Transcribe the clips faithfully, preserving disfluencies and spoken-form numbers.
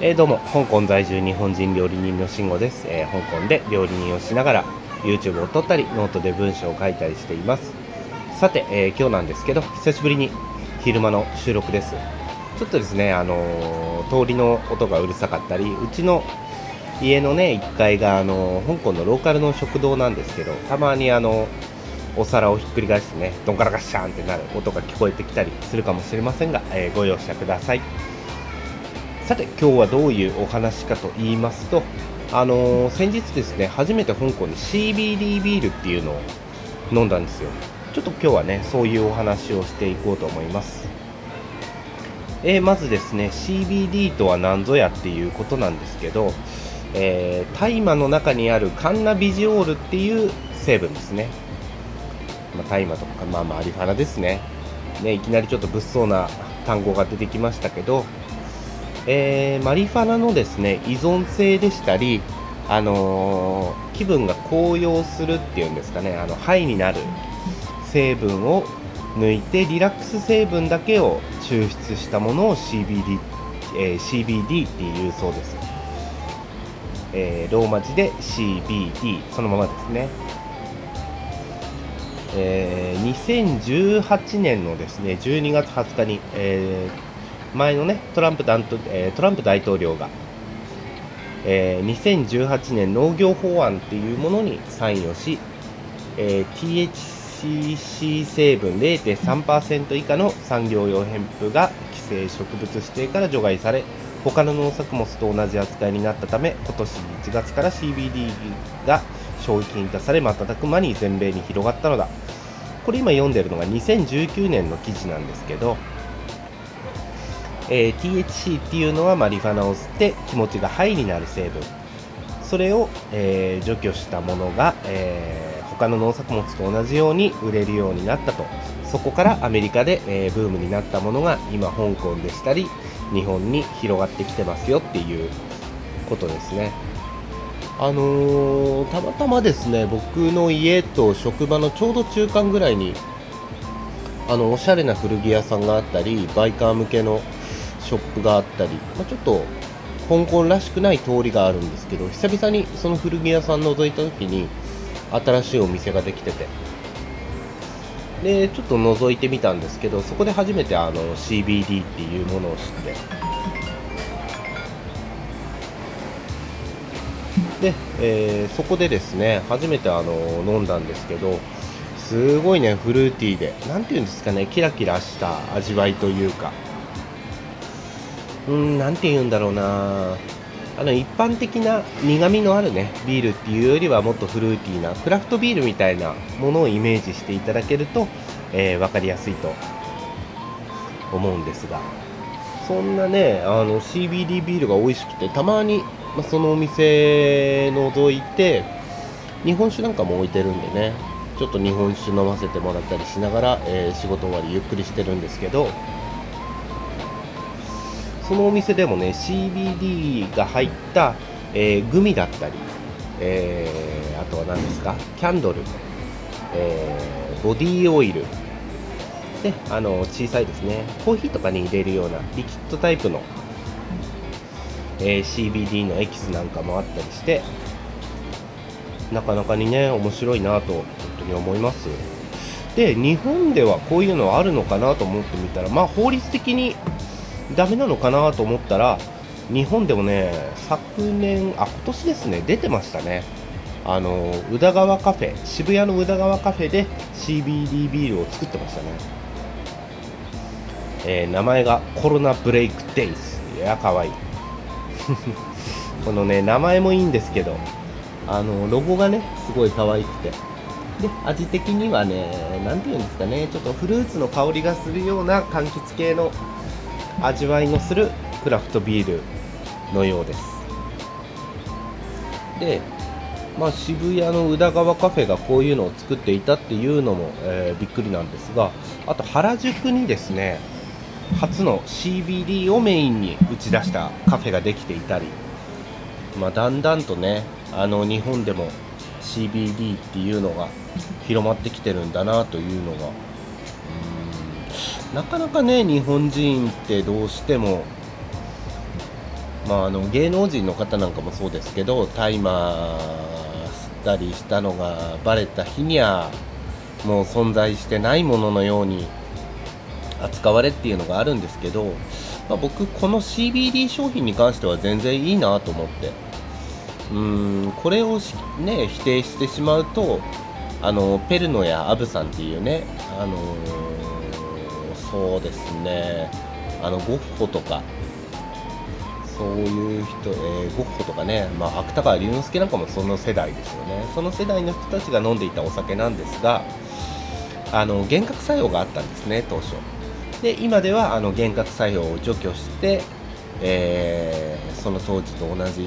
えー、どうも香港在住日本人料理人の慎吾です、えー、香港で料理人をしながら YouTube を撮ったりノートで文章を書いたりしています。さて、えー、今日なんですけど久しぶりに昼間の収録です。ちょっとですね、あのー、通りの音がうるさかったり、うちの家のねいっかいが、あのー、香港のローカルの食堂なんですけど、たまにあのー、お皿をひっくり返してねどんからガッシャーンってなる音が聞こえてきたりするかもしれませんが、えー、ご容赦ください。さて今日はどういうお話かと言いますと、あのー、先日ですね初めて香港で シービーディー ビールっていうのを飲んだんですよ。ちょっと今日はねそういうお話をしていこうと思います。えー、まずですね シービーディー とは何ぞやっていうことなんですけど、えー、大麻の中にあるカンナビジオールっていう成分ですね。まあ、大麻とか、まあ、マリファナですね。ね、いきなりちょっと物騒な単語が出てきましたけど、えー、マリファナのですね依存性でしたり、あのー、気分が高揚するっていうんですかね、あのハイになる成分を抜いてリラックス成分だけを抽出したものを シービーディー、えー、シービーディー っていうそうです。えー、ローマ字で シービーディー そのままですね。えー、にせんじゅうはちねんのですねじゅうにがつはつかに、えー前のねトランプ大統領が、えー、にせんじゅうはちねん農業法案っていうものにサインをし、えー、ティーエイチシー 成分 ゼロてんさんパーセント 以下の産業用ヘンプが規制植物指定から除外され、他の農作物と同じ扱いになったため、今年いちがつから シービーディー が消費に出され、瞬く間に全米に広がったのだ。これ今読んでるのがにせんじゅうきゅうねんの記事なんですけど、えー、ティーエイチシー っていうのはマリファナを吸って気持ちがハイになる成分、それを、えー、除去したものが、えー、他の農作物と同じように売れるようになったと。そこからアメリカで、えー、ブームになったものが今香港でしたり日本に広がってきてますよっていうことですね。あのー、たまたまですね僕の家と職場のちょうど中間ぐらいにあのおしゃれな古着屋さんがあったりバイカー向けのショップがあったり、まあ、ちょっと香港らしくない通りがあるんですけど、久々にその古着屋さん覗いた時に新しいお店ができてて、でちょっと覗いてみたんですけど、そこで初めてあの シービーディー っていうものを知って、で、えー、そこでですね初めてあの飲んだんですけど、すごいねフルーティーで、なんていうんですかね、キラキラした味わいというか、うん、なんて言うんだろうな、あの一般的な苦みのあるねビールっていうよりはもっとフルーティーなクラフトビールみたいなものをイメージしていただけると、えー、分かりやすいと思うんですが、そんなねあの シービーディー ビールが美味しくて、たまに、まあ、そのお店覗いて日本酒なんかも置いてるんでね、ちょっと日本酒飲ませてもらったりしながら、えー、仕事終わりゆっくりしてるんですけど、そのお店でもね シービーディー が入った、えー、グミだったり、えー、あとは何ですか、キャンドル、えー、ボディオイルで、あの小さいですねコーヒーとかに入れるようなリキッドタイプの、えー、シービーディー のエキスなんかもあったりして、なかなかにね面白いなと本当に思います。で日本ではこういうのあるのかなと思ってみたら、まあ法律的にダメなのかなと思ったら、日本でもね昨年あ今年ですね出てましたね。あの宇田川カフェ、渋谷の宇田川カフェで シービーディー ビールを作ってましたね。えー、名前がコロナブレイクデイズ。いやかわいいこのね名前もいいんですけど、あのロゴがねすごいかわいくて、で味的にはねなんていうんですかね、ちょっとフルーツの香りがするような柑橘系の味わいのするクラフトビールのようです。で、まあ、渋谷の宇田川カフェがこういうのを作っていたっていうのも、えー、びっくりなんですが、あと原宿にですね初の シービーディー をメインに打ち出したカフェができていたり、まあ、だんだんとねあの日本でも シービーディー っていうのが広まってきてるんだなというのが、なかなかね日本人ってどうしてもまあ、あの芸能人の方なんかもそうですけど、大麻吸ったりしたのがバレた日にはもう存在してないもののように扱われっていうのがあるんですけど、まあ、僕この シービーディー 商品に関しては全然いいなと思って、うーんこれを、ね、否定してしまうと、あのペルノやアブさんっていうね、あのー、そうですね、あのゴッホとかそういう人、えー、ゴッホとかね、まあ、芥川龍之介なんかもその世代ですよね。その世代の人たちが飲んでいたお酒なんですが、あの幻覚作用があったんですね、当初で。今ではあの幻覚作用を除去して、えー、その当時と同じ、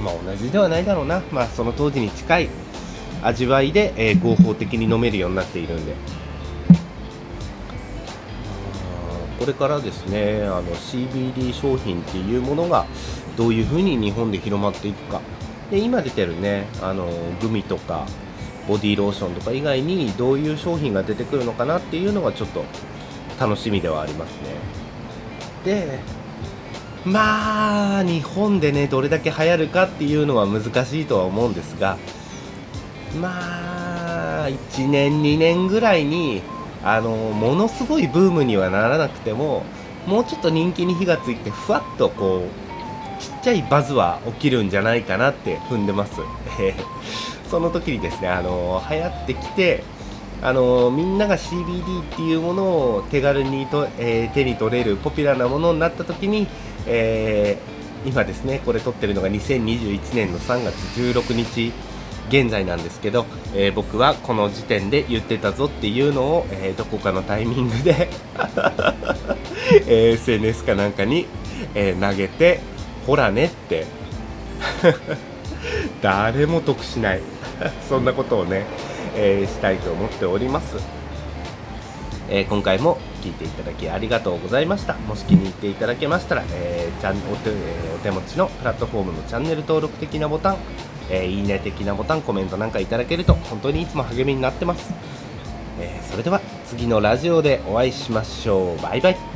まあ同じではないだろうな、まあ、その当時に近い味わいで、えー、合法的に飲めるようになっているんで、これからですね、あの シービーディー 商品っていうものがどういうふうに日本で広まっていくかで、今出てるね、あのグミとかボディローションとか以外にどういう商品が出てくるのかなっていうのがちょっと楽しみではありますね。で、まあ日本でね、どれだけ流行るかっていうのは難しいとは思うんですが、まあいちねんにねんぐらいにあのものすごいブームにはならなくても、もうちょっと人気に火がついてふわっとこうちっちゃいバズは起きるんじゃないかなって踏んでますその時にですね、あの流行ってきて、あのみんなが シービーディー っていうものを手軽にと、えー、手に取れるポピュラーなものになった時に、えー、今ですね、これ撮ってるのがにせんにじゅういちねんのさんがつじゅうろくにち現在なんですけど、えー、僕はこの時点で言ってたぞっていうのを、えー、どこかのタイミングで、えー、エスエヌエス かなんかに、えー、投げてほらねって誰も得しないそんなことをね、えー、したいと思っております、えー、今回も聞いていただきありがとうございました。もし気に入っていただけましたら、えー、ちゃん お, 手、えー、お手持ちのプラットフォームのチャンネル登録的なボタン、えー、いいね的なボタン、コメントなんかいただけると本当にいつも励みになってます、えー、それでは次のラジオでお会いしましょう。バイバイ。